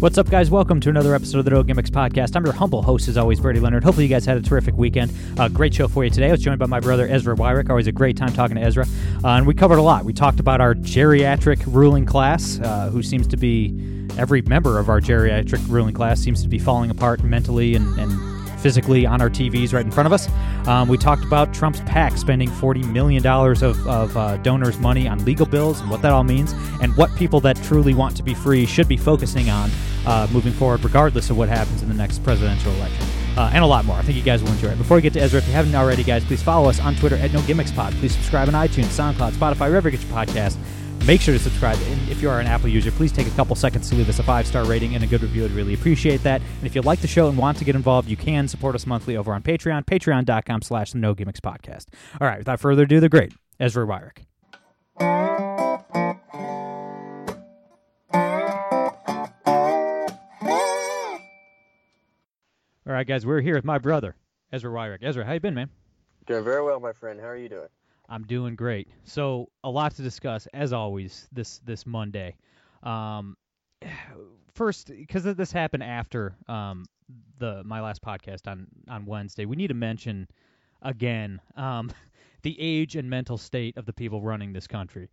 What's up, guys? Welcome to another episode of the No Gimmicks Podcast. I'm your humble host, as always, Brady Leonard. Hopefully you guys had a terrific weekend. Great show for you today. I was joined by my brother, Ezra Wyrick. Always a great time talking to Ezra. And we covered a lot. We talked about our geriatric ruling class, who seems to be, every member of our geriatric ruling class seems to be falling apart mentally and physically on our TVs right in front of us. We talked about Trump's PAC spending $40 million of donors' money on legal bills and what that all means and what people that truly want to be free should be focusing on moving forward regardless of what happens in the next presidential election. And a lot more. I think you guys will enjoy it. Before we get to Ezra, if you haven't already, guys, please follow us on Twitter at No Gimmicks Pod. Please subscribe on iTunes, SoundCloud, Spotify, wherever you get your podcast. Make sure to subscribe, and if you are an Apple user, please take a couple seconds to leave us a 5-star rating and a good review. I'd really appreciate that. And if you like the show and want to get involved, you can support us monthly over on Patreon, patreon.com/thenogimmickspodcast. All right, without further ado, the great Ezra Wyrick. All right, guys, we're here with my brother, Ezra Wyrick. Ezra, how you been, man? Doing very well, my friend. How are you doing? I'm doing great. So a lot to discuss, as always, this Monday. First, because this happened after my last podcast on Wednesday, we need to mention again the age and mental state of the people running this country.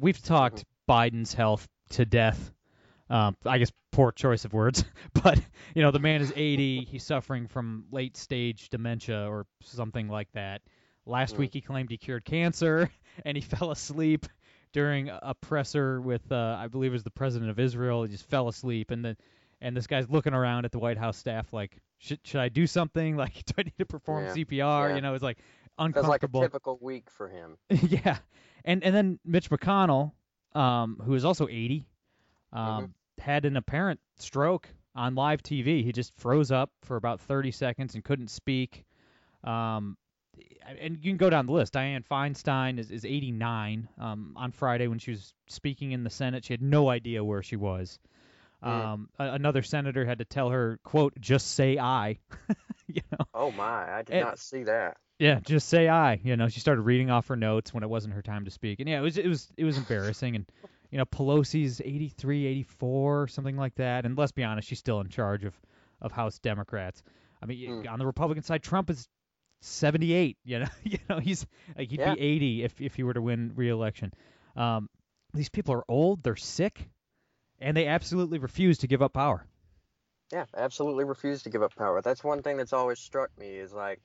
We've talked Biden's health to death. I guess poor choice of words, but you know the man is 80. He's suffering from late stage dementia or something like that. Last week, he claimed he cured cancer, and he fell asleep during a presser with, I believe it was the president of Israel. He just fell asleep, and this guy's looking around at the White House staff like, should I do something? Like, do I need to perform CPR? Yeah. You know, it's like uncomfortable. That's like a typical week for him. Yeah. And then Mitch McConnell, who is also 80, had an apparent stroke on live TV. He just froze up for about 30 seconds and couldn't speak. And you can go down the list. Dianne Feinstein is 89. On Friday when she was speaking in the Senate, she had no idea where she was. Another senator had to tell her, quote, just say I. You know? Oh, my. I did not see that. Yeah, just say I. You know, she started reading off her notes when it wasn't her time to speak. And, yeah, it was embarrassing. And, you know, Pelosi's 83, 84, something like that. And let's be honest, she's still in charge of House Democrats. I mean, on the Republican side, Trump is 78, you know, he's like he'd be 80 if he were to win re-election. These people are old, they're sick, and they absolutely refuse to give up power. Yeah, absolutely refuse to give up power. That's one thing that's always struck me is like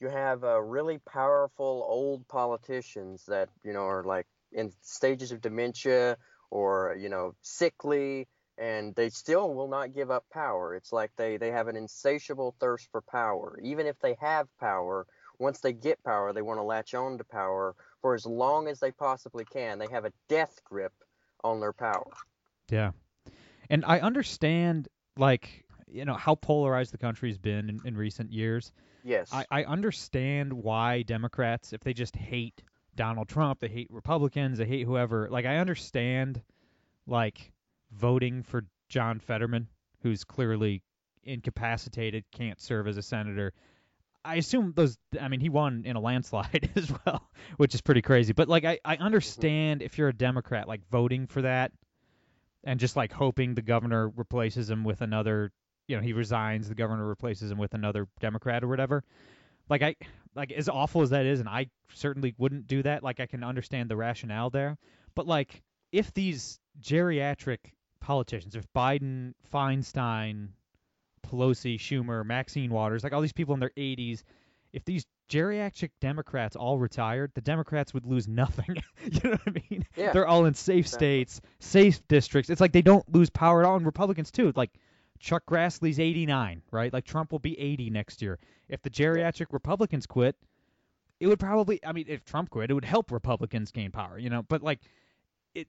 you have really powerful old politicians that you know are like in stages of dementia or you know sickly, and they still will not give up power. It's like they have an insatiable thirst for power. Even if they have power, once they get power, they want to latch on to power for as long as they possibly can. They have a death grip on their power. Yeah. And I understand, like, you know, how polarized the country's been in recent years. Yes. I understand why Democrats, if they just hate Donald Trump, they hate Republicans, they hate whoever. Like, I understand, like, voting for John Fetterman, who's clearly incapacitated, can't serve as a senator. I assume he won in a landslide as well, which is pretty crazy. But, like, I understand if you're a Democrat, like, voting for that and just, like, hoping the governor replaces him with another, you know, he resigns, the governor replaces him with another Democrat or whatever. Like, as awful as that is, and I certainly wouldn't do that, like, I can understand the rationale there. But, like, if these geriatric politicians, if Biden, Feinstein, Pelosi, Schumer, Maxine Waters, like all these people in their 80s, if these geriatric Democrats all retired, the Democrats would lose nothing. You know what I mean? Yeah. They're all in safe states, safe districts. It's like they don't lose power at all, and Republicans too. Like Chuck Grassley's 89, right? Like Trump will be 80 next year. If the geriatric Republicans quit, it would probably, I mean, if Trump quit, it would help Republicans gain power, you know? But like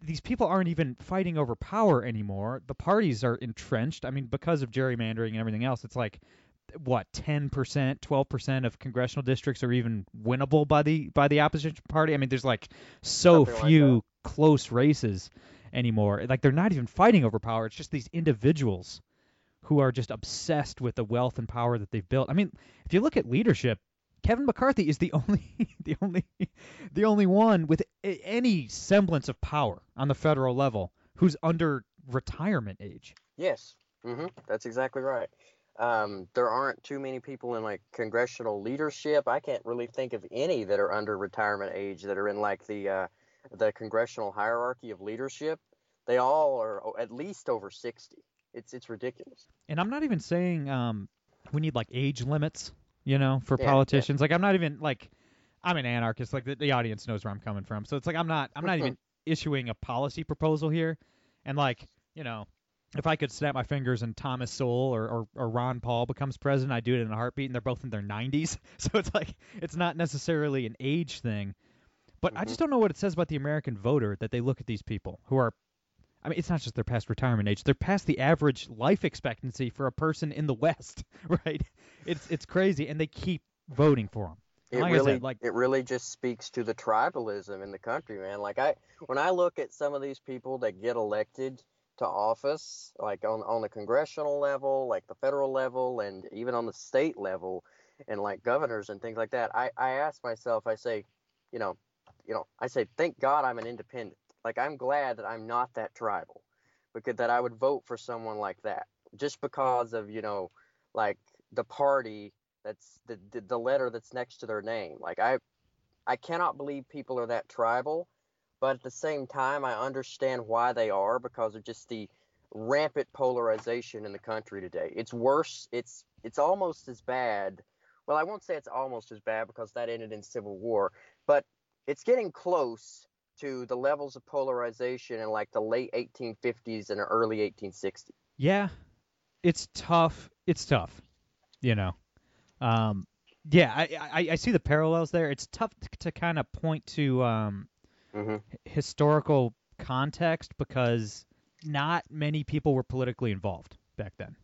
these people aren't even fighting over power anymore. The parties are entrenched. I mean, because of gerrymandering and everything else, it's like, what, 10%, 12% of congressional districts are even winnable by the opposition party. I mean, there's like so few close races anymore. Like, they're not even fighting over power. It's just these individuals who are just obsessed with the wealth and power that they've built. I mean, if you look at leadership, Kevin McCarthy is the only one with any semblance of power on the federal level who's under retirement age. Yes, that's exactly right. There aren't too many people in like congressional leadership. I can't really think of any that are under retirement age that are in like the congressional hierarchy of leadership. They all are at least over 60. It's ridiculous. And I'm not even saying we need like age limits, you know, for politicians. Yeah. Like, I'm not even, like, I'm an anarchist. Like, the audience knows where I'm coming from. So it's like, I'm not even issuing a policy proposal here. And, like, you know, if I could snap my fingers and Thomas Sowell or Ron Paul becomes president, I'd do it in a heartbeat, and they're both in their 90s. So it's like, it's not necessarily an age thing. But I just don't know what it says about the American voter that they look at these people who are, I mean, it's not just they're past retirement age. They're past the average life expectancy for a person in the West, right? It's crazy, and they keep voting for them. It really just speaks to the tribalism in the country, man. Like, when I look at some of these people that get elected to office, like on the congressional level, like the federal level, and even on the state level, and like governors and things like that, I ask myself, I say, I say, thank God I'm an independent. Like, I'm glad that I'm not that tribal, because that I would vote for someone like that just because of, you know, like the party that's the letter that's next to their name. Like, I cannot believe people are that tribal, but at the same time, I understand why they are, because of just the rampant polarization in the country today. It's worse. It's almost as bad. Well, I won't say it's almost as bad, because that ended in civil war, but it's getting close to the levels of polarization in like the late 1850s and early 1860s. Yeah, it's tough. It's tough, you know. Yeah, I see the parallels there. It's tough to kind of point to historical context, because not many people were politically involved back then.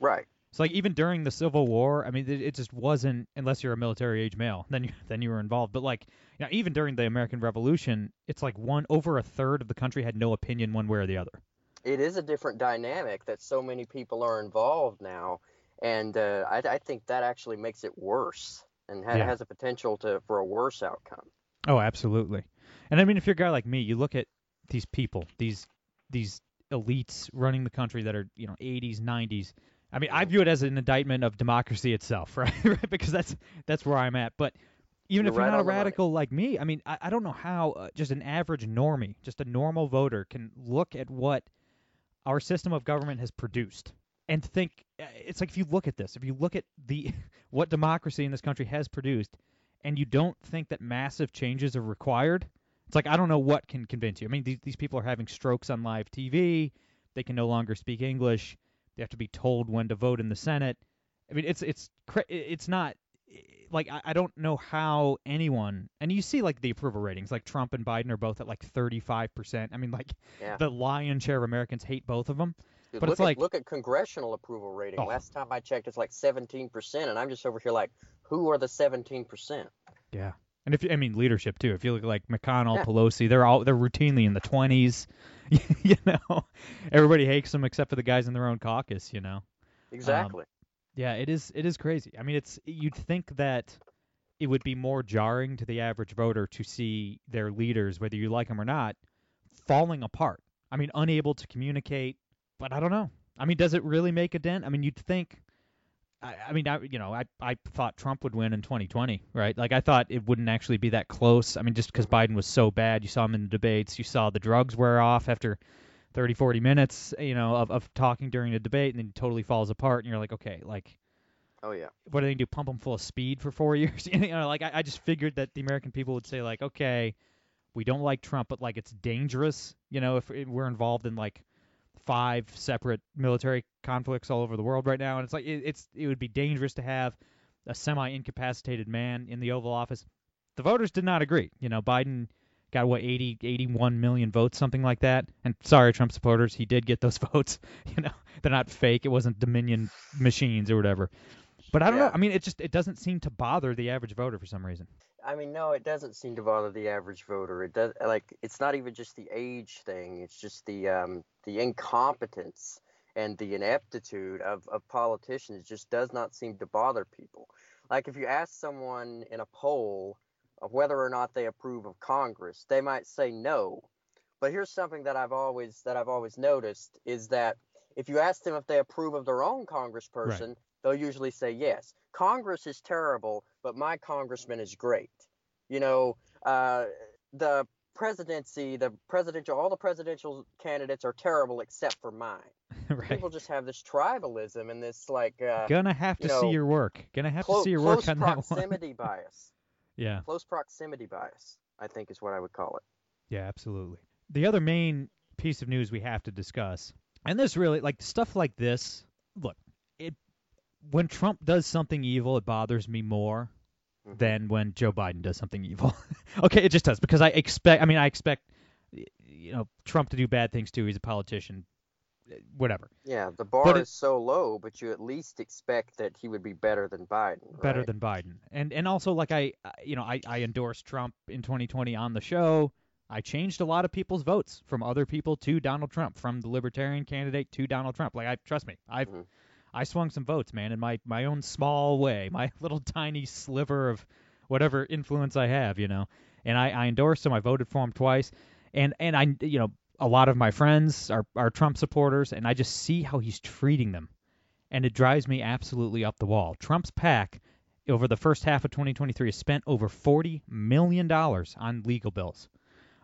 Right. So like even during the Civil War, I mean, it just wasn't, unless you're a military age male, then you were involved. But like, you know, even during the American Revolution, it's like over a third of the country had no opinion one way or the other. It is a different dynamic that so many people are involved now, and I think that actually makes it worse and has a potential for a worse outcome. Oh, absolutely. And I mean, if you're a guy like me, you look at these people, these elites running the country that are, you know, 80s, 90s. I mean, I view it as an indictment of democracy itself, right? Because that's where I'm at. But even if you're not a radical like me, I mean, I don't know how just an average normie, just a normal voter, can look at what our system of government has produced and think, it's like, if you look at this, if you look at what democracy in this country has produced, and you don't think that massive changes are required, it's like, I don't know what can convince you. I mean, these people are having strokes on live TV. They can no longer speak English. They have to be told when to vote in the Senate. I mean, it's not like, I don't know how anyone, and you see like the approval ratings, like Trump and Biden are both at like 35%. I mean, like the lion's share of Americans hate both of them. Dude, but look at congressional approval rating. Oh. Last time I checked, it's like 17%, and I'm just over here like, who are the 17%? Yeah, and leadership too. If you look at like McConnell, Pelosi, they're routinely in the 20s. You know, everybody hates them except for the guys in their own caucus, you know. Exactly. Yeah, it is crazy. I mean, you'd think that it would be more jarring to the average voter to see their leaders, whether you like them or not, falling apart. I mean, unable to communicate, but I don't know. I mean, does it really make a dent? I mean, you'd think, I thought Trump would win in 2020, right? Like, I thought it wouldn't actually be that close. I mean, just because Biden was so bad, you saw him in the debates, you saw the drugs wear off after 30, 40 minutes, you know, of talking during the debate, and then he totally falls apart, and you're like, okay, like, oh yeah, what do they do? Pump him full of speed for 4 years? You know, like, I just figured that the American people would say, like, okay, we don't like Trump, but like, it's dangerous, you know, if we're involved in like 5 separate military conflicts all over the world right now, and it's like it would be dangerous to have a semi-incapacitated man in the Oval Office. The voters did not agree. You know, Biden got, what, 80, 81 million votes, something like that. And sorry, Trump supporters, he did get those votes. You know, they're not fake. It wasn't Dominion machines or whatever. But I don't know. I mean, it doesn't seem to bother the average voter for some reason. I mean, no, it doesn't seem to bother the average voter. It does. Like, it's not even just the age thing. It's just the incompetence and the ineptitude of politicians just does not seem to bother people. Like, if you ask someone in a poll of whether or not they approve of Congress, they might say no. But here's something that I've always noticed is that if you ask them if they approve of their own congressperson, right, they'll usually say yes. Congress is terrible, but my congressman is great. You know, the presidency, all the presidential candidates are terrible except for mine. Right. People just have this tribalism and this like gonna have to see your work. Gonna have to see your work on that one. Close proximity bias. Yeah. Close proximity bias, I think, is what I would call it. Yeah, absolutely. The other main piece of news we have to discuss, and this really, like, stuff like this, look, when Trump does something evil, it bothers me more than when Joe Biden does something evil. Okay, it just does, because I expect, you know, Trump to do bad things too. He's a politician, whatever. Yeah, the bar is so low, but you at least expect that he would be better than Biden, right? Better than Biden. And also, like, I endorsed Trump in 2020 on the show. I changed a lot of people's votes from other people to Donald Trump, from the libertarian candidate to Donald Trump. Like, I swung some votes, man, in my own small way, my little tiny sliver of whatever influence I have, you know. And I endorsed him. I voted for him twice. And I, you know, a lot of my friends are Trump supporters, and I just see how he's treating them. And it drives me absolutely up the wall. Trump's PAC over the first half of 2023 has spent over $40 million on legal bills.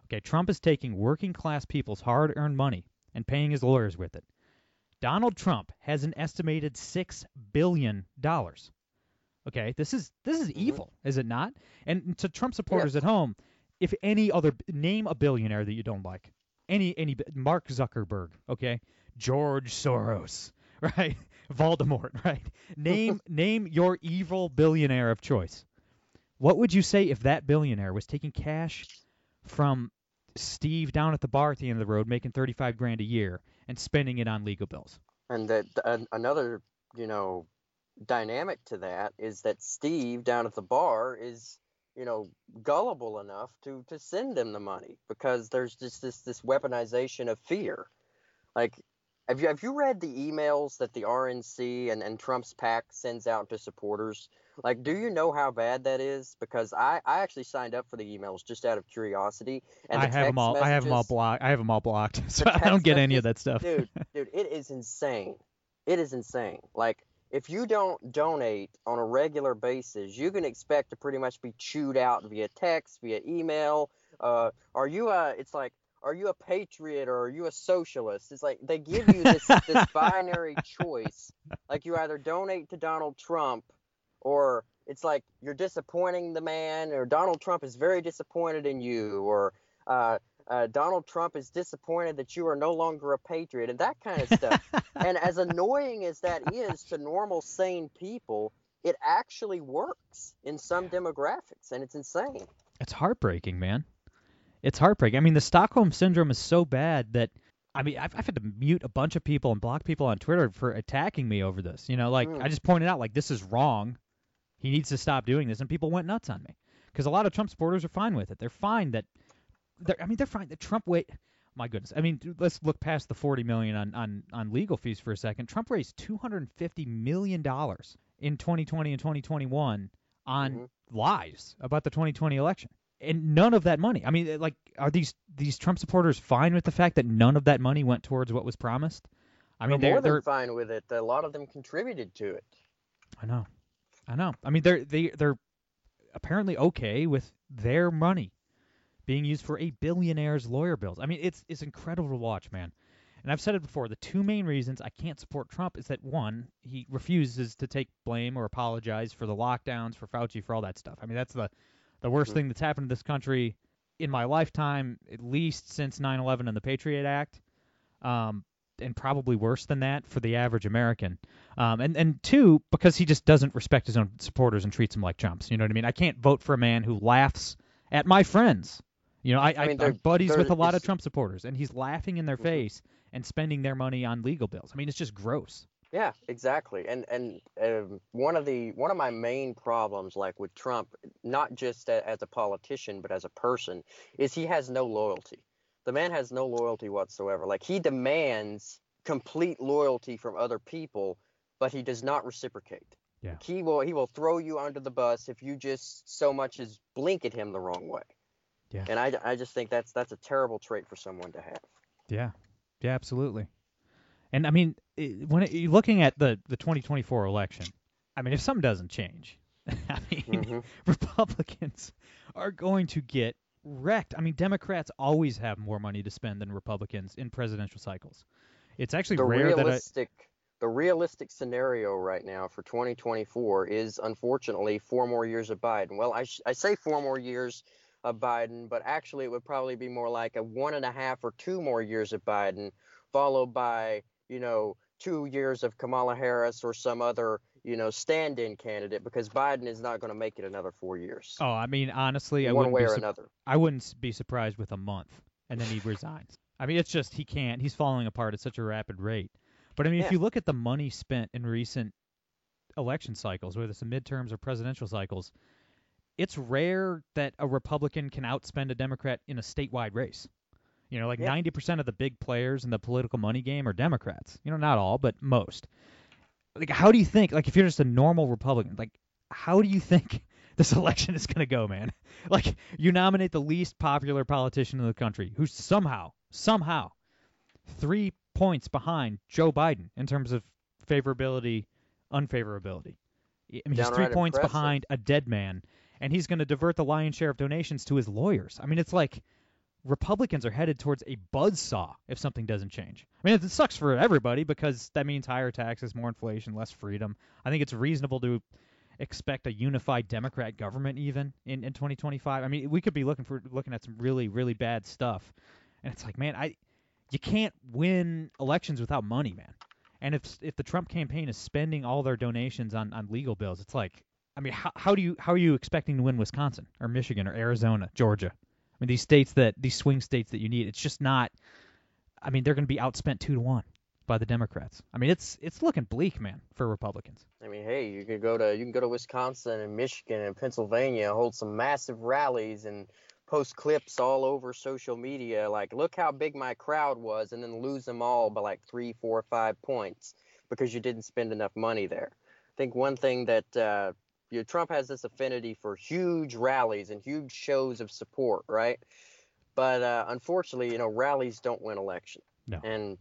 Okay, Trump is taking working-class people's hard-earned money and paying his lawyers with it. Donald Trump has an estimated $6 billion. Okay, this is evil, is it not? And to Trump supporters at home, if any other, name a billionaire that you don't like. Any Mark Zuckerberg, okay? George Soros, right? Voldemort, right? Name your evil billionaire of choice. What would you say if that billionaire was taking cash from Steve down at the bar at the end of the road, making $35,000 a year, and spending it on legal bills? And that another, you know, dynamic to that is that Steve down at the bar is, you know, gullible enough to send them the money, because there's just this weaponization of fear. Like, have you read the emails that the RNC and Trump's PAC sends out to supporters? Like, do you know how bad that is? Because I actually signed up for the emails just out of curiosity. And I have them all blocked. So I don't get any of that stuff. Dude, it is insane. Like, if you don't donate on a regular basis, you can expect to pretty much be chewed out via text, via email. Are you a patriot or are you a socialist? It's like they give you this binary choice. Like, you either donate to Donald Trump, or it's like you're disappointing the man, or Donald Trump is very disappointed in you, or Donald Trump is disappointed that you are no longer a patriot, and that kind of stuff. And as annoying as that is to normal, sane people, it actually works in some demographics, and it's insane. It's heartbreaking, man. It's heartbreaking. I mean, the Stockholm Syndrome is so bad that, I mean, I've had to mute a bunch of people and block people on Twitter for attacking me over this. You know, like, I just pointed out, like, this is wrong. He needs to stop doing this, and people went nuts on me. Because a lot of Trump supporters are fine with it. They're fine that... they're fine. The Trump way, my goodness. I mean, let's look past the $40 million on legal fees for a second. Trump raised $250 million in 2020 and 2021 on lies about the 2020 election. And none of that money. I mean, like, are these Trump supporters fine with the fact that none of that money went towards what was promised? I mean, they're fine with it. A lot of them contributed to it. I know. I mean, they're apparently okay with their money being used for a billionaire's lawyer bills. I mean, it's incredible to watch, man. And I've said it before, the two main reasons I can't support Trump is that, one, he refuses to take blame or apologize for the lockdowns, for Fauci, for all that stuff. I mean, that's the worst thing that's happened to this country in my lifetime, at least since 9/11 and the Patriot Act, and probably worse than that for the average American. And two, because he just doesn't respect his own supporters and treats them like chumps. You know what I mean? I can't vote for a man who laughs at my friends You know, I'm buddies with a lot of Trump supporters, and he's laughing in their face and spending their money on legal bills. I mean, it's just gross. Yeah, exactly. And one of my main problems, like with Trump, not just as a politician but as a person, is he has no loyalty. The man has no loyalty whatsoever. Like, he demands complete loyalty from other people, but he does not reciprocate. Yeah. He will throw you under the bus if you just so much as blink at him the wrong way. Yeah. And I just think that's a terrible trait for someone to have. Yeah. Yeah, absolutely. And I mean, you're looking at the 2024 election, I mean, if something doesn't change, I mean, Republicans are going to get wrecked. I mean, Democrats always have more money to spend than Republicans in presidential cycles. It's actually rare that the realistic scenario right now for 2024 is, unfortunately, 4 more years of Biden. Well, I say 4 more years of Biden, but actually it would probably be more like a 1.5 or 2 more years of Biden, followed by, 2 years of Kamala Harris or some other, stand-in candidate, because Biden is not going to make it another 4 years. Oh, I mean, honestly, I wouldn't be surprised with a month, and then he resigns. I mean, it's just he can't. He's falling apart at such a rapid rate. But, I mean, if you look at the money spent in recent election cycles, whether it's the midterms or presidential cycles, it's rare that a Republican can outspend a Democrat in a statewide race. 90% of the big players in the political money game are Democrats. Not all, but most. Like, how do you think, if you're just a normal Republican, how do you think this election is going to go, man? You nominate the least popular politician in the country, who's somehow 3 points behind Joe Biden in terms of favorability, unfavorability. I mean, he's 3 points behind a dead man, and he's going to divert the lion's share of donations to his lawyers. I mean, it's like Republicans are headed towards a buzzsaw if something doesn't change. I mean, it sucks for everybody because that means higher taxes, more inflation, less freedom. I think it's reasonable to expect a unified Democrat government even in 2025. I mean, we could be looking at some really, really bad stuff. And it's like, man, you can't win elections without money, man. And if the Trump campaign is spending all their donations on legal bills, it's like, I mean, how are you expecting to win Wisconsin or Michigan or Arizona, Georgia? I mean, these swing states that you need, it's just not. I mean, they're going to be outspent 2-1 by the Democrats. I mean, it's looking bleak, man, for Republicans. I mean, hey, you can go to Wisconsin and Michigan and Pennsylvania, hold some massive rallies and post clips all over social media, like, look how big my crowd was, and then lose them all by 3, 4, 5 points because you didn't spend enough money there. I think one thing that Trump has this affinity for huge rallies and huge shows of support, right? But unfortunately, rallies don't win elections. No. And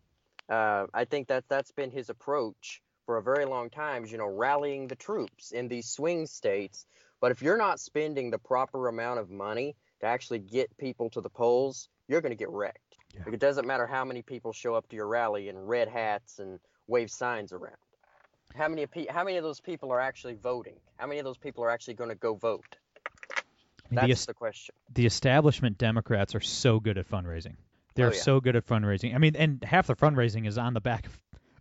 I think that's been his approach for a very long time, rallying the troops in these swing states. But if you're not spending the proper amount of money to actually get people to the polls, you're going to get wrecked. Yeah. Like, it doesn't matter how many people show up to your rally in red hats and wave signs around. How many of those people are actually voting? How many of those people are actually going to go vote? That's the question. The establishment Democrats are so good at fundraising. They're so good at fundraising. I mean, and half the fundraising is on the back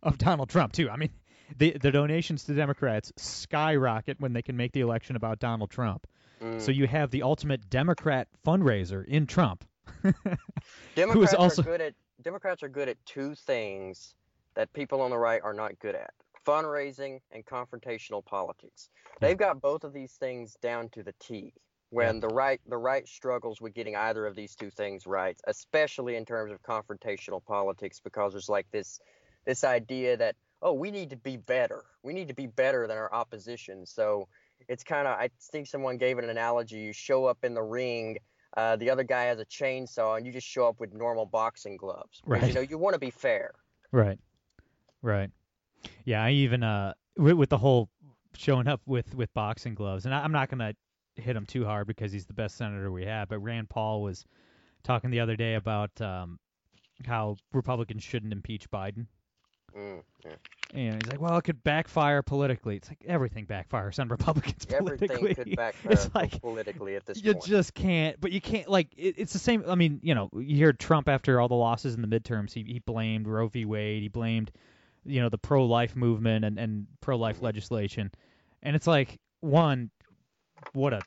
of Donald Trump, too. I mean, the donations to Democrats skyrocket when they can make the election about Donald Trump. So you have the ultimate Democrat fundraiser in Trump. Democrats are good at two things that people on the right are not good at: fundraising and confrontational politics. They've got both of these things down to the T. When the right struggles with getting either of these two things right, especially in terms of confrontational politics, because there's like this idea that, oh, we need to be better. We need to be better than our opposition. So it's kind of, I think someone gave it an analogy. You show up in the ring, the other guy has a chainsaw, and you just show up with normal boxing gloves. Right. You want to be fair. Right. Right. Yeah, I even, with the whole showing up with boxing gloves, and I'm not going to hit him too hard because he's the best senator we have, but Rand Paul was talking the other day about how Republicans shouldn't impeach Biden. And he's like, well, it could backfire politically. It's like everything backfires on Republicans politically. Everything could backfire politically at this point. You just can't. But you can't. It's the same. I mean, you hear Trump after all the losses in the midterms. He blamed Roe v. Wade. He blamed, the pro-life movement and pro-life legislation. And it's like, one, what a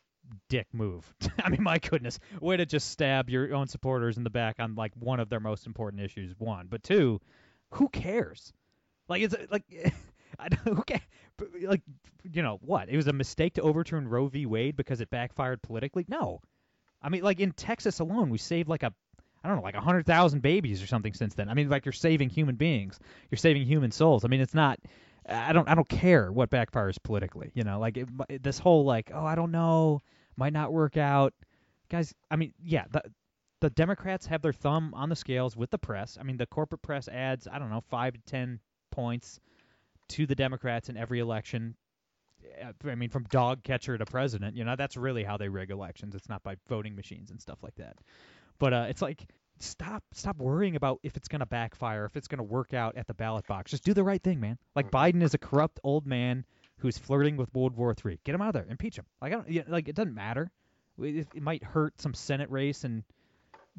dick move. I mean, my goodness, way to just stab your own supporters in the back on like one of their most important issues. One, but two, who cares? Like, it's like, I don't, okay, like, you know what? It was a mistake to overturn Roe v. Wade because it backfired politically. No, I mean, like in Texas alone, we saved like a, I don't know, like 100,000 babies or something since then. I mean, like, you're saving human beings, you're saving human souls. I mean, it's not. I don't care what backfires politically, you know, like it, this whole like, oh, I don't know, might not work out, guys. I mean, yeah, the Democrats have their thumb on the scales with the press. I mean, the corporate press adds, I don't know, 5 to 10 points to the Democrats in every election. I mean, from dog catcher to president, you know, that's really how they rig elections. It's not by voting machines and stuff like that. But it's like, Stop worrying about if it's going to backfire, if it's going to work out at the ballot box. Just do the right thing, man. Like, Biden is a corrupt old man who's flirting with World War III. Get him out of there. Impeach him. Like, I don't, you know, like, it doesn't matter. It might hurt some Senate race in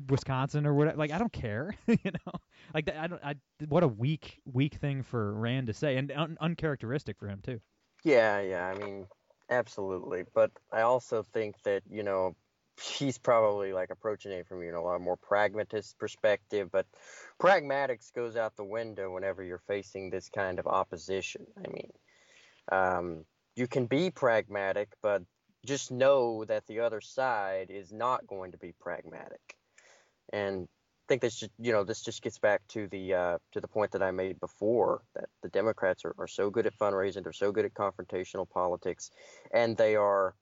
Wisconsin or whatever. Like, I don't care. You know, like, I don't. What a weak thing for Rand to say, and uncharacteristic for him too. Yeah. I mean, absolutely. But I also think that, you know, he's probably like approaching it from, you know, a more pragmatist perspective, but pragmatics goes out the window whenever you're facing this kind of opposition. I mean, you can be pragmatic, but just know that the other side is not going to be pragmatic. And I think this, you know, this just gets back to the point that I made before, that the Democrats are so good at fundraising, they're so good at confrontational politics, and they are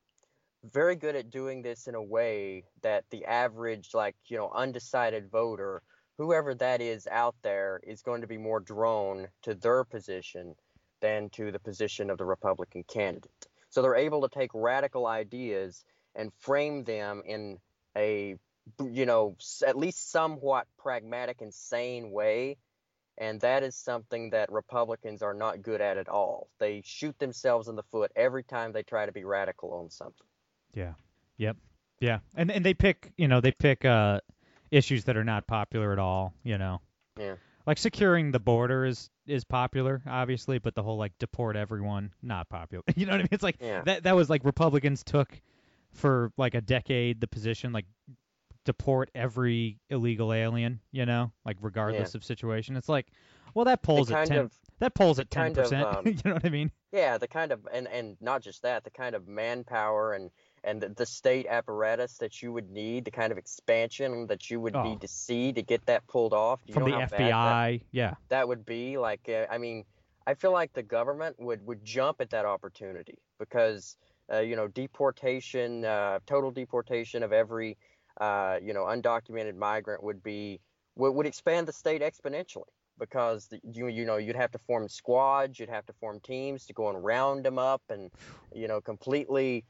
very good at doing this in a way that the average, like, you know, undecided voter, whoever that is out there, is going to be more drawn to their position than to the position of the Republican candidate. So they're able to take radical ideas and frame them in a, you know, at least somewhat pragmatic and sane way. And that is something that Republicans are not good at all. They shoot themselves in the foot every time they try to be radical on something. Yeah. Yep. Yeah. And they pick, you know, issues that are not popular at all, you know. Yeah. Like, securing the border is popular, obviously, but the whole like deport everyone, not popular. You know what I mean? It's like, yeah, that was like, Republicans took for like a decade the position like deport every illegal alien, you know, like regardless of situation. It's like, well, that polls at 10%. You know what I mean? Yeah, the kind of and not just that, the kind of manpower and the state apparatus that you would need, the kind of expansion that you would need to see to get that pulled off. You from know the how FBI, that, yeah. That would be like, I mean, I feel like the government would jump at that opportunity because, you know, deportation, total deportation of every, you know, undocumented migrant would expand the state exponentially because, you know, you'd have to form squads, you'd have to form teams to go and round them up and, you know, completely...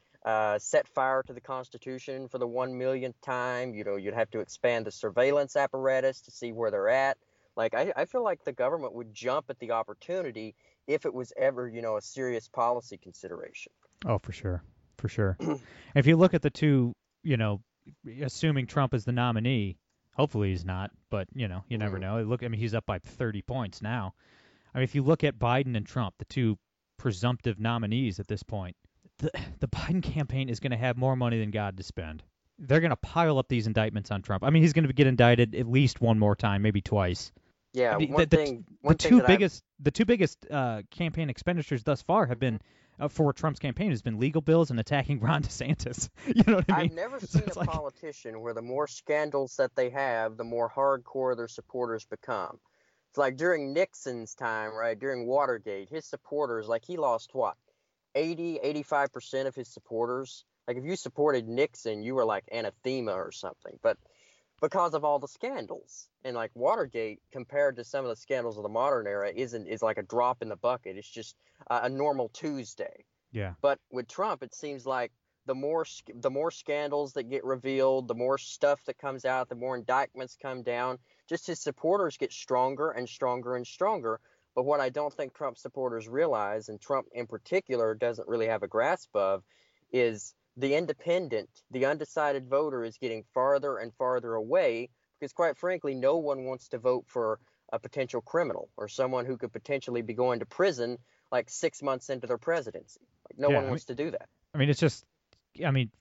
set fire to the Constitution for the 1 millionth time. You know, you'd have to expand the surveillance apparatus to see where they're at. Like, I feel like the government would jump at the opportunity if it was ever, you know, a serious policy consideration. Oh, for sure. For sure. If you look at the two, you know, assuming Trump is the nominee, hopefully he's not, but, you know, you never know. Look, I mean, he's up by 30 points now. I mean, if you look at Biden and Trump, the two presumptive nominees at this point, the Biden campaign is going to have more money than God to spend. They're going to pile up these indictments on Trump. I mean, he's going to get indicted at least one more time, maybe twice. Yeah, I mean, the two biggest campaign expenditures thus far have been for Trump's campaign has been legal bills and attacking Ron DeSantis. You know what I mean? I've never seen a politician where the more scandals that they have, the more hardcore their supporters become. It's like during Nixon's time, right? During Watergate, his supporters, like, he lost what? 85% of his supporters. Like, if you supported Nixon, you were like anathema or something. But because of all the scandals, and like Watergate compared to some of the scandals of the modern era is like a drop in the bucket. It's just a normal Tuesday. Yeah. But with Trump, it seems like the more scandals that get revealed, the more stuff that comes out, the more indictments come down, just his supporters get stronger and stronger and stronger. But what I don't think Trump supporters realize, and Trump in particular doesn't really have a grasp of, is the independent, the undecided voter is getting farther and farther away because, quite frankly, no one wants to vote for a potential criminal or someone who could potentially be going to prison like 6 months into their presidency. Like, no one wants to do that. I mean, it's just I mean,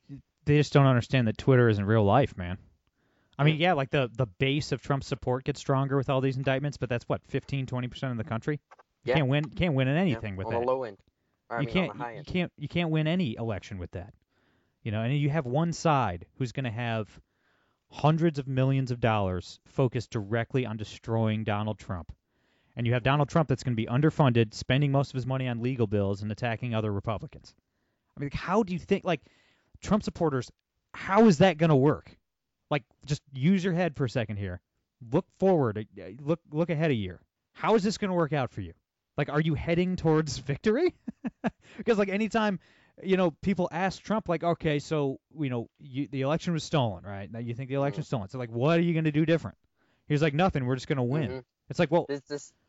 they just don't understand that Twitter isn't real life, man. I mean, yeah, like the base of Trump's support gets stronger with all these indictments, but that's what, 15, 20% of the country? You can't win in anything with that. On the low end. You can't win any election with that. You know, and you have one side who's going to have hundreds of millions of dollars focused directly on destroying Donald Trump. And you have Donald Trump that's going to be underfunded, spending most of his money on legal bills and attacking other Republicans. I mean, how do you think, like, Trump supporters, how is that going to work? Like, just use your head for a second here. Look forward. Look ahead a year. How is this going to work out for you? Like, are you heading towards victory? Because, like, anytime, you know, people ask Trump, like, okay, so, you know, the election was stolen, right? Now you think the election was stolen. So, like, what are you going to do different? He's like, nothing. We're just going to win. Mm-hmm. It's like, well,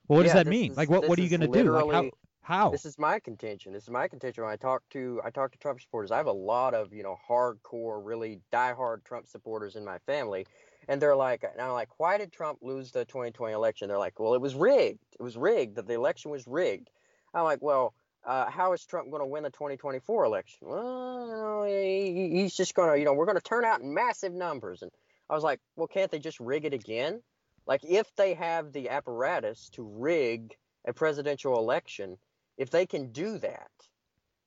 what does that mean? Like, what are you going to do? Like, how? This is my contention. When I talk to Trump supporters. I have a lot of, you know, hardcore, really diehard Trump supporters in my family. And they're like, and I'm like, why did Trump lose the 2020 election? They're like, well, it was rigged. It was rigged. The election was rigged. I'm like, well, how is Trump going to win the 2024 election? Well, he's just going to, you know, we're going to turn out in massive numbers. And I was like, well, can't they just rig it again? Like, if they have the apparatus to rig a presidential election, if they can do that,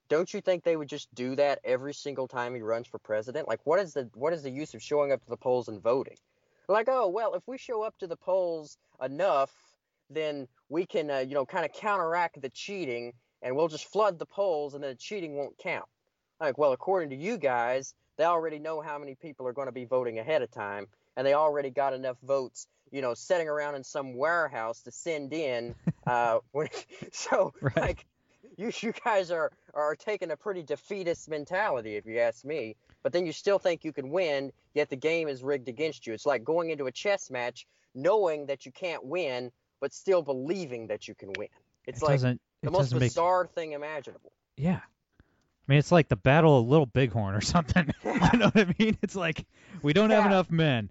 don't you think they would just do that every single time he runs for president? Like, what is the use of showing up to the polls and voting? Like, oh, well, if we show up to the polls enough, then we can, you know, kind of counteract the cheating, and we'll just flood the polls, and then the cheating won't count. Like, well, according to you guys, they already know how many people are going to be voting ahead of time, and they already got enough votes, you know, sitting around in some warehouse to send in. So, right. Like, you guys are taking a pretty defeatist mentality, if you ask me. But then you still think you can win, yet the game is rigged against you. It's like going into a chess match knowing that you can't win, but still believing that you can win. It's like the most bizarre thing imaginable. Yeah. I mean, it's like the Battle of Little Bighorn or something. You know what I mean? It's like, we don't have enough men.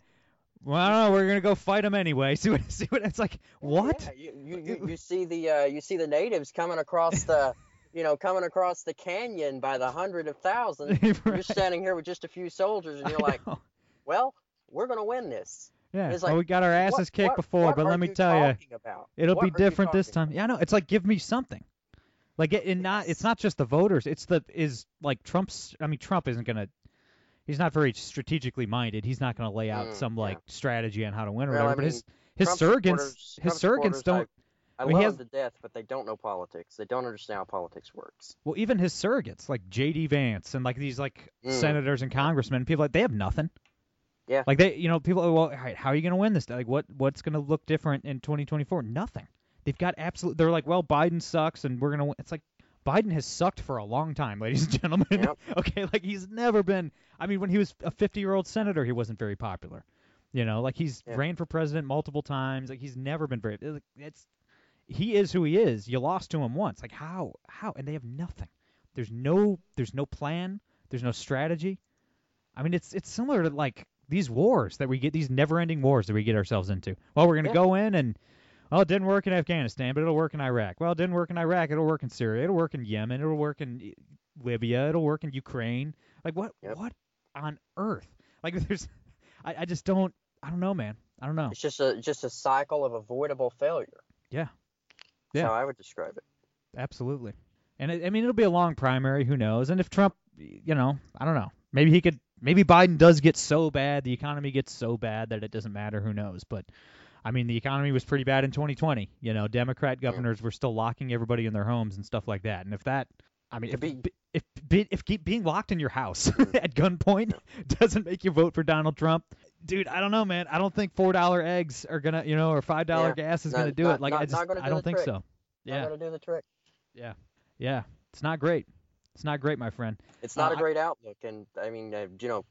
Well, I don't know. We're gonna go fight them anyway. See what it's like. What? Yeah, you see the natives coming across the canyon by the hundreds of thousands. Right. You're standing here with just a few soldiers, and you're like, well, we're gonna win this. Yeah. It's like, well, we got our asses kicked before, but let me tell you, it'll be different this time. Yeah, I know. It's like, give me something. Like, it's not just the voters. It's Trump's. I mean, Trump isn't gonna. He's not very strategically minded. He's not going to lay out some strategy on how to win or whatever. I mean, but his surrogates don't. I mean, he has to death, but they don't know politics. They don't understand how politics works. Well, even his surrogates, like J.D. Vance and like these like senators and congressmen, people like they have nothing. Yeah. Like they, you know, people. Well, all right, how are you going to win this? Like what's going to look different in 2024? Nothing. They've got absolute. They're like, well, Biden sucks, and we're going to. It's like. Biden has sucked for a long time, ladies and gentlemen. Yep. Okay, like he's never been. I mean, when he was a 50-year-old senator, he wasn't very popular. You know, like he's ran for president multiple times. Like he's never been very. He is who he is. You lost to him once. Like how? And they have nothing. There's no plan. There's no strategy. I mean, it's similar to like these wars that we get, these never-ending wars that we get ourselves into. Well, we're gonna go in and. Oh, it didn't work in Afghanistan, but it'll work in Iraq. Well, it didn't work in Iraq. It'll work in Syria. It'll work in Yemen. It'll work in Libya. It'll work in Ukraine. Like, what on earth? Like, there's – I just don't – I don't know, man. I don't know. It's just a cycle of avoidable failure. Yeah. That's how I would describe it. Absolutely. And, it'll be a long primary. Who knows? And if Trump, you know, I don't know. Maybe he could – maybe Biden does get so bad, the economy gets so bad that it doesn't matter. Who knows? But – I mean, the economy was pretty bad in 2020. You know, Democrat governors were still locking everybody in their homes and stuff like that. And if that, I mean, if being locked in your house at gunpoint doesn't make you vote for Donald Trump, dude, I don't know, man. I don't think $4 eggs are gonna, you know, or $5 gas is gonna do it. Like I don't think so. Yeah. Not gonna do the trick. Yeah, yeah. It's not great. It's not great, my friend. It's not a great outlook, and I mean, you know,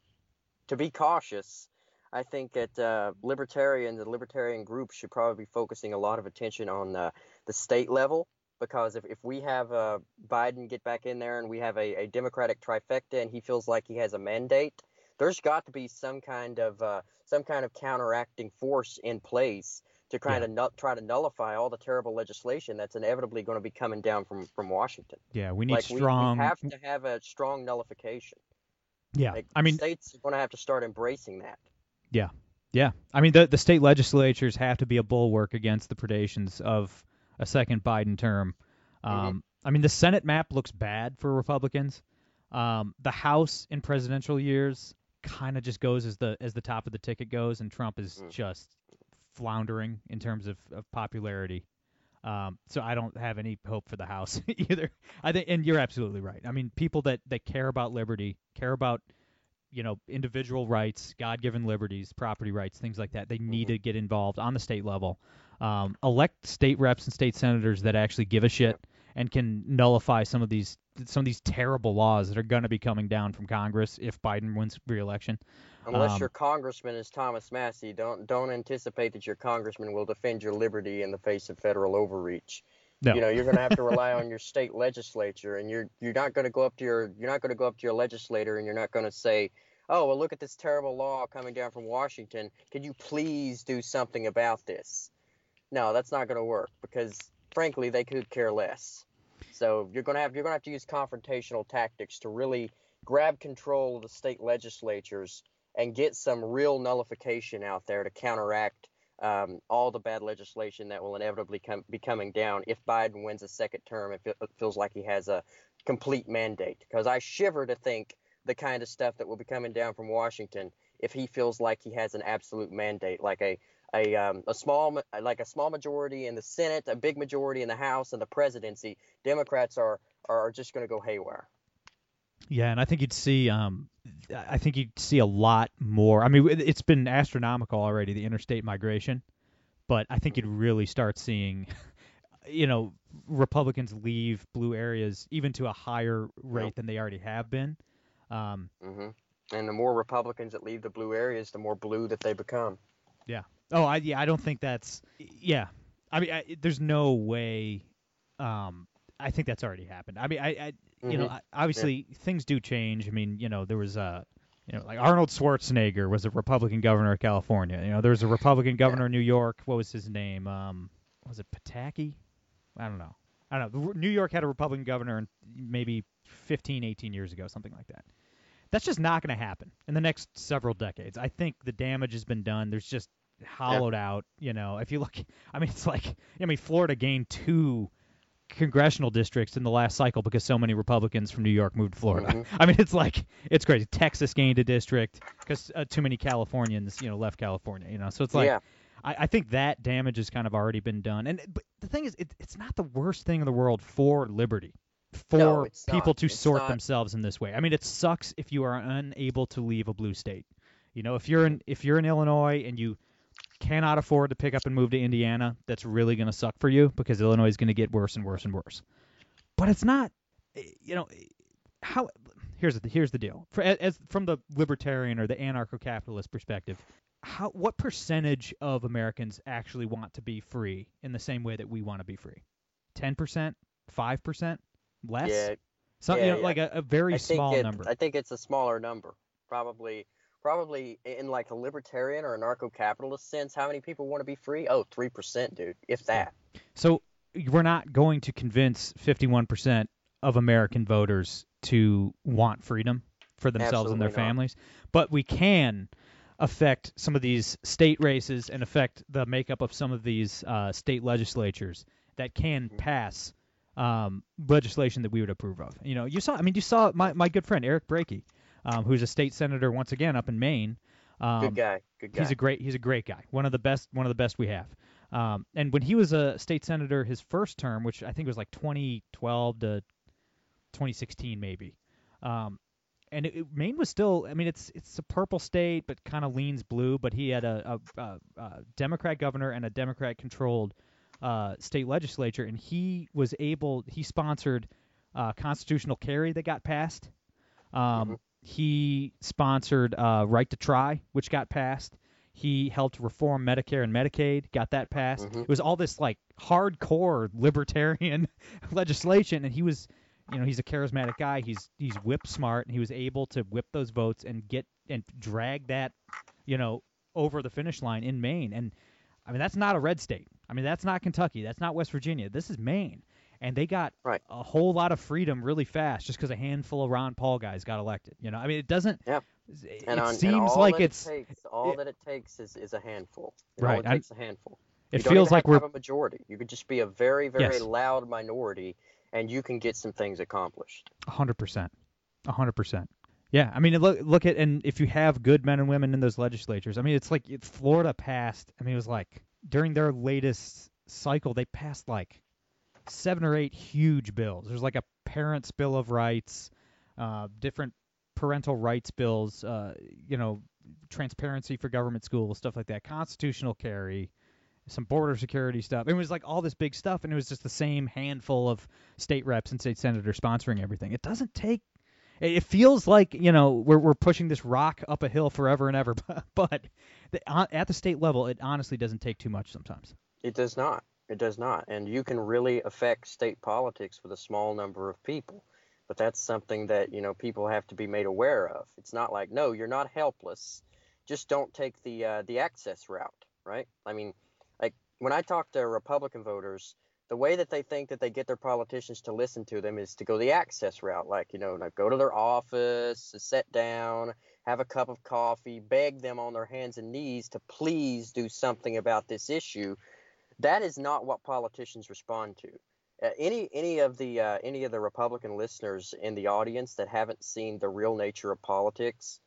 to be cautious. I think that the libertarian group should probably be focusing a lot of attention on the state level, because if we have Biden get back in there and we have a Democratic trifecta and he feels like he has a mandate, there's got to be some kind of counteracting force in place to try to nullify all the terrible legislation that's inevitably going to be coming down from Washington. Yeah, we need strong. We have to have a strong nullification. Yeah. Like, I mean, states are going to have to start embracing that. Yeah. Yeah. I mean, the state legislatures have to be a bulwark against the predations of a second Biden term. I mean, the Senate map looks bad for Republicans. The House in presidential years kind of just goes as the top of the ticket goes, and Trump is just floundering in terms of popularity. So I don't have any hope for the House either. I think, and you're absolutely right. I mean, people that care about liberty, care about, you know, individual rights, God-given liberties, property rights, things like that, they need to get involved on the state level. Elect state reps and state senators that actually give a shit and can nullify some of these terrible laws that are going to be coming down from Congress if Biden wins re-election. Unless your congressman is Thomas Massey, don't anticipate that your congressman will defend your liberty in the face of federal overreach. No. You know, you're going to have to rely on your state legislature, and you're not going to go up to your legislator, and you're not going to say, "Oh, well, look at this terrible law coming down from Washington. Can you please do something about this?" No, that's not going to work because, frankly, they could care less. So you're going to have to use confrontational tactics to really grab control of the state legislatures and get some real nullification out there to counteract all the bad legislation that will inevitably be coming down if Biden wins a second term. It feels like he has a complete mandate, because I shiver to think the kind of stuff that will be coming down from Washington if he feels like he has an absolute mandate, like a small majority in the Senate, a big majority in the House, and the presidency. Democrats are just going to go haywire. Yeah, and I think you'd see a lot more. I mean, it's been astronomical already, the interstate migration, but I think you'd really start seeing, you know, Republicans leave blue areas even to a higher rate than they already have been. And the more Republicans that leave the blue areas, the more blue that they become. Yeah. Oh, I don't think that's... Yeah. I mean, there's no way... I think that's already happened. I mean, you know, obviously things do change. I mean, you know, there was like Arnold Schwarzenegger was a Republican governor of California. You know, there was a Republican governor of New York. What was his name? Was it Pataki? I don't know. New York had a Republican governor maybe 15, 18 years ago, something like that. That's just not going to happen in the next several decades. I think the damage has been done. There's just hollowed out, you know. If you look, I mean, it's like, I mean, Florida gained 2 congressional districts in the last cycle because so many Republicans from New York moved to Florida. I mean, it's like, it's crazy. Texas gained a district because too many Californians, you know, left California, you know. So it's like, I think that damage has kind of already been done. And but the thing is, it's not the worst thing in the world for liberty, for people to sort themselves in this way. I mean, it sucks if you are unable to leave a blue state. You know, if you're in Illinois and you cannot afford to pick up and move to Indiana, that's really going to suck for you because Illinois is going to get worse and worse and worse. But it's not, you know, how. Here's the deal. As from the libertarian or the anarcho-capitalist perspective, what percentage of Americans actually want to be free in the same way that we want to be free? 10%? 5%? Less? Yeah. Like a very small number. I think it's a smaller number, probably in like a libertarian or anarcho-capitalist sense. How many people want to be free? Oh, 3%, dude, if that. So we're not going to convince 51% of American voters to want freedom for themselves and their families, but we can affect some of these state races and affect the makeup of some of these state legislatures that can pass legislation that we would approve of. You know, you saw my good friend Eric Brakey, who's a state senator once again up in Maine. Good guy. He's a great guy. One of the best we have. And when he was a state senator, his first term, which I think was like 2012 to 2016 maybe, and Maine was still, I mean, it's a purple state, but kind of leans blue. But he had a Democrat governor and a Democrat controlled state legislature, and he sponsored constitutional carry that got passed. He sponsored Right to Try, which got passed. He helped reform Medicare and Medicaid, got that passed. It was all this like hardcore libertarian legislation, and he was, you know, he's a charismatic guy. He's whip smart, and he was able to whip those votes and drag that, you know, over the finish line in Maine. And I mean, that's not a red state. I mean, that's not Kentucky. That's not West Virginia. This is Maine. and they got a whole lot of freedom really fast just because a handful of Ron Paul guys got elected. You know, I mean, it doesn't. Yeah. It seems like all it takes is a handful. It takes a handful. It feels like we're a majority. You could just be a very, very loud minority, and you can get some things accomplished. 100%. 100%. Yeah, I mean, look at, and if you have good men and women in those legislatures, I mean, it's like Florida passed. I mean, it was like during their latest cycle, they passed like 7 or 8 huge bills. There's like a parents' bill of rights, different parental rights bills, transparency for government schools, stuff like that, constitutional carry, some border security stuff. It was like all this big stuff, and it was just the same handful of state reps and state senators sponsoring everything. It doesn't take. It feels like, you know, we're pushing this rock up a hill forever and ever, but at the state level, it honestly doesn't take too much sometimes. It does not. It does not. And you can really affect state politics with a small number of people, but that's something that, you know, people have to be made aware of. It's not like, no, you're not helpless. Just don't take the access route, right? I mean, like when I talk to Republican voters, the way that they think that they get their politicians to listen to them is to go the access route. Like, you know, like go to their office, sit down, have a cup of coffee, beg them on their hands and knees to please do something about this issue. That is not what politicians respond to. Any of the Republican listeners in the audience that haven't seen the real nature of politics,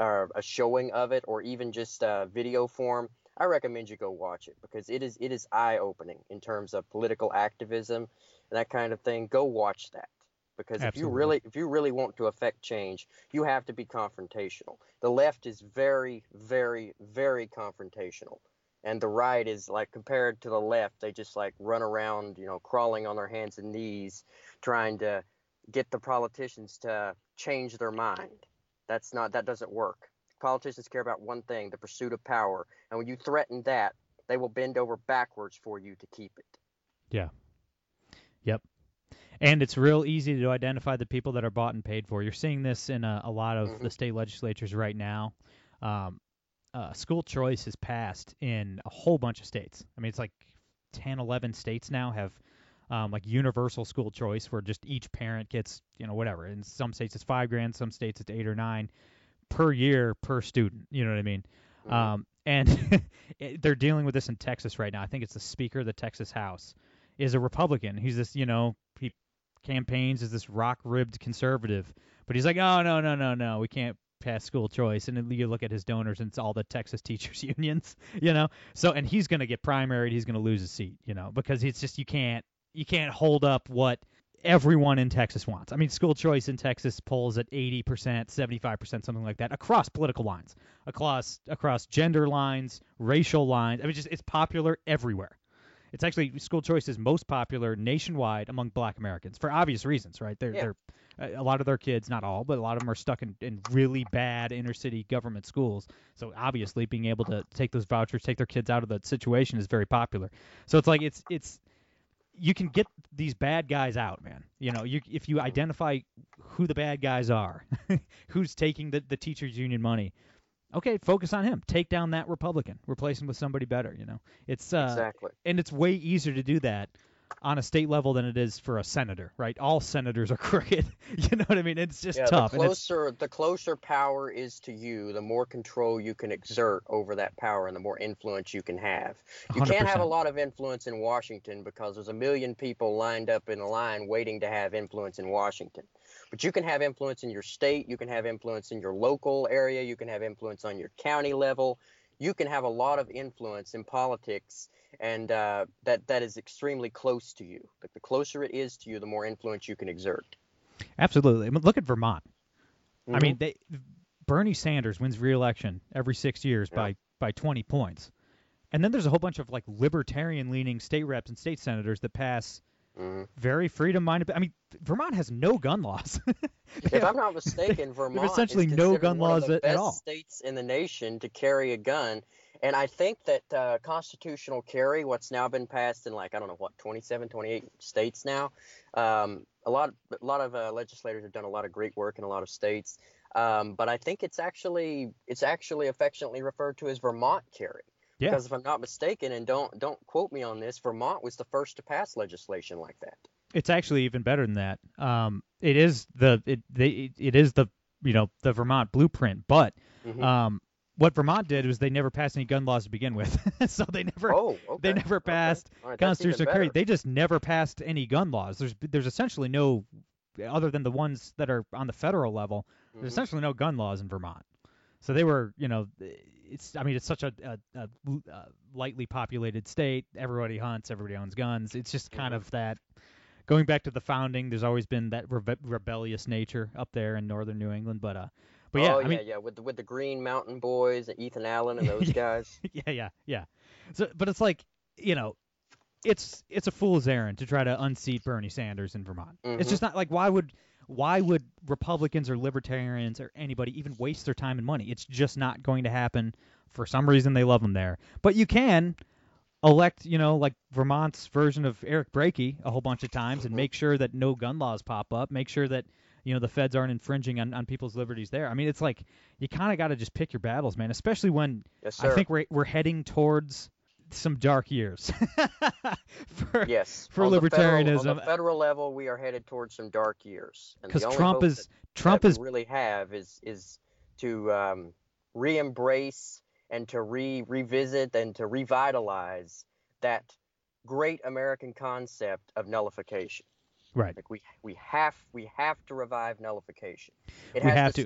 a showing of it, or even just video form, I recommend you go watch it because it is eye-opening in terms of political activism and that kind of thing. Go watch that because if you really want to affect change, you have to be confrontational. The left is very, very, very confrontational, and the right is like compared to the left, they just like run around, you know, crawling on their hands and knees, trying to get the politicians to change their mind. That doesn't work. Politicians care about one thing, the pursuit of power. And when you threaten that, they will bend over backwards for you to keep it. Yeah. Yep. And it's real easy to identify the people that are bought and paid for. You're seeing this in a lot of the state legislatures right now. School choice is passed in a whole bunch of states. I mean, it's like 10, 11 states now have like universal school choice where just each parent gets, you know, whatever. In some states it's $5,000, some states it's $8,000 or $9,000. Per year, per student. You know what I mean? And they're dealing with this in Texas right now. I think it's the Speaker of the Texas House is a Republican. He's this, you know, he campaigns as this rock-ribbed conservative. But he's like, oh, no, we can't pass school choice. And then you look at his donors, and it's all the Texas teachers unions, you know? So, and he's going to get primaried. He's going to lose his seat, you know, because it's just you can't hold up what everyone in Texas wants. I mean, school choice in Texas polls at 80%, 75%, something like that, across political lines, across gender lines, racial lines. I mean, just it's popular everywhere. It's actually school choice is most popular nationwide among Black Americans for obvious reasons, right? They're a lot of their kids, not all, but a lot of them are stuck in really bad inner city government schools. So obviously, being able to take those vouchers, take their kids out of that situation is very popular. So it's like it's. You can get these bad guys out, man. You know, if you identify who the bad guys are, who's taking the teachers union money, okay, focus on him. Take down that Republican. Replace him with somebody better, you know. It's exactly. And it's way easier to do that on a state level than it is for a senator, right? All senators are crooked. You know what I mean? It's just tough. The closer power is to you, the more control you can exert over that power and the more influence you can have. You 100%. Can't have a lot of influence in Washington because there's 1 million people lined up in a line waiting to have influence in Washington. But you can have influence in your state. You can have influence in your local area. You can have influence on your county level. You can have a lot of influence in politics, and that is extremely close to you. Like the closer it is to you, the more influence you can exert. Absolutely. I mean, look at Vermont. Mm-hmm. I mean, Bernie Sanders wins re-election every 6 years by 20 points. And then there's a whole bunch of like libertarian-leaning state reps and state senators that pass very freedom-minded. I mean, Vermont has no gun laws. If I'm not mistaken, Vermont essentially is no gun laws one of the best at all. States in the nation to carry a gun. And I think that constitutional carry, what's now been passed in like, I don't know what, 27, 28 states now. A lot of legislators have done a lot of great work in a lot of states. But I think it's actually affectionately referred to as Vermont carry. Yeah. Because if I'm not mistaken, and don't quote me on this, Vermont was the first to pass legislation like that. It's actually even better than that. It is the Vermont blueprint, but what Vermont did was they never passed any gun laws to begin with. So they never passed constitutional carry. They just never passed any gun laws. There's essentially no, other than the ones that are on the federal level, there's essentially no gun laws in Vermont. So they were, it's such a lightly populated state. Everybody hunts, everybody owns guns. It's just kind of that, going back to the founding, there's always been that rebellious nature up there in northern New England. With the Green Mountain Boys and Ethan Allen and those guys. Yeah. So, but it's like, it's a fool's errand to try to unseat Bernie Sanders in Vermont. Mm-hmm. It's just not like, why would Republicans or libertarians or anybody even waste their time and money? It's just not going to happen. For some reason, they love them there. But you can elect, like Vermont's version of Eric Brakey a whole bunch of times and make sure that no gun laws pop up, make sure that, the feds aren't infringing on people's liberties there. I mean, it's like you kind of got to just pick your battles, man, especially when I think we're heading towards some dark years for libertarianism. On the federal level, we are headed towards some dark years. Because Trump to re-embrace and to revisit and to revitalize that great American concept of nullification. Right. Like we have to revive nullification. It has to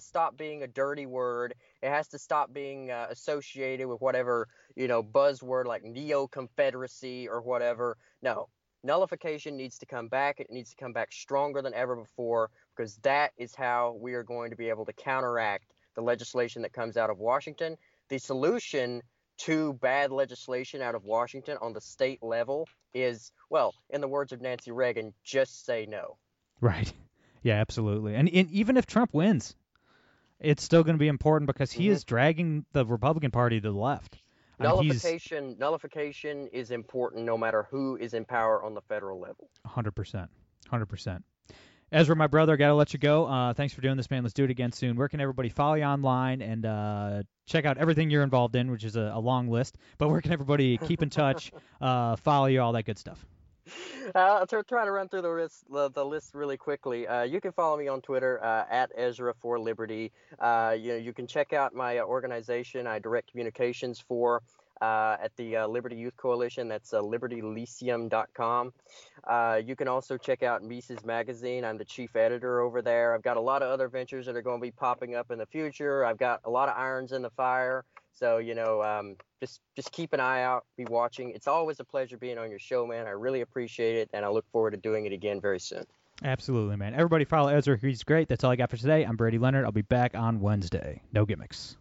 stop being a dirty word. It has to stop being associated with whatever, buzzword like neo-Confederacy or whatever. No. Nullification needs to come back. It needs to come back stronger than ever before, because that is how we are going to be able to counteract the legislation that comes out of Washington. The solution to bad legislation out of Washington on the state level is, well, in the words of Nancy Reagan, just say no. Right. Yeah, absolutely. And even if Trump wins, it's still going to be important because he is dragging the Republican Party to the left. Nullification is important no matter who is in power on the federal level. 100%. Ezra, my brother, got to let you go. Thanks for doing this, man. Let's do it again soon. Where can everybody follow you online and check out everything you're involved in, which is a long list, but where can everybody keep in touch, follow you, all that good stuff? I'll try to run through the list really quickly. You can follow me on Twitter at Ezra for Liberty. You can check out my organization I direct communications for, at the Liberty Youth Coalition. That's libertylyceum.com. You can also check out Mises Magazine. I'm the chief editor over there. I've got a lot of other ventures that are going to be popping up in the future. I've got a lot of irons in the fire. So, just keep an eye out, be watching. It's always a pleasure being on your show, man. I really appreciate it, and I look forward to doing it again very soon. Absolutely, man. Everybody follow Ezra. He's great. That's all I got for today. I'm Brady Leonard. I'll be back on Wednesday. No gimmicks.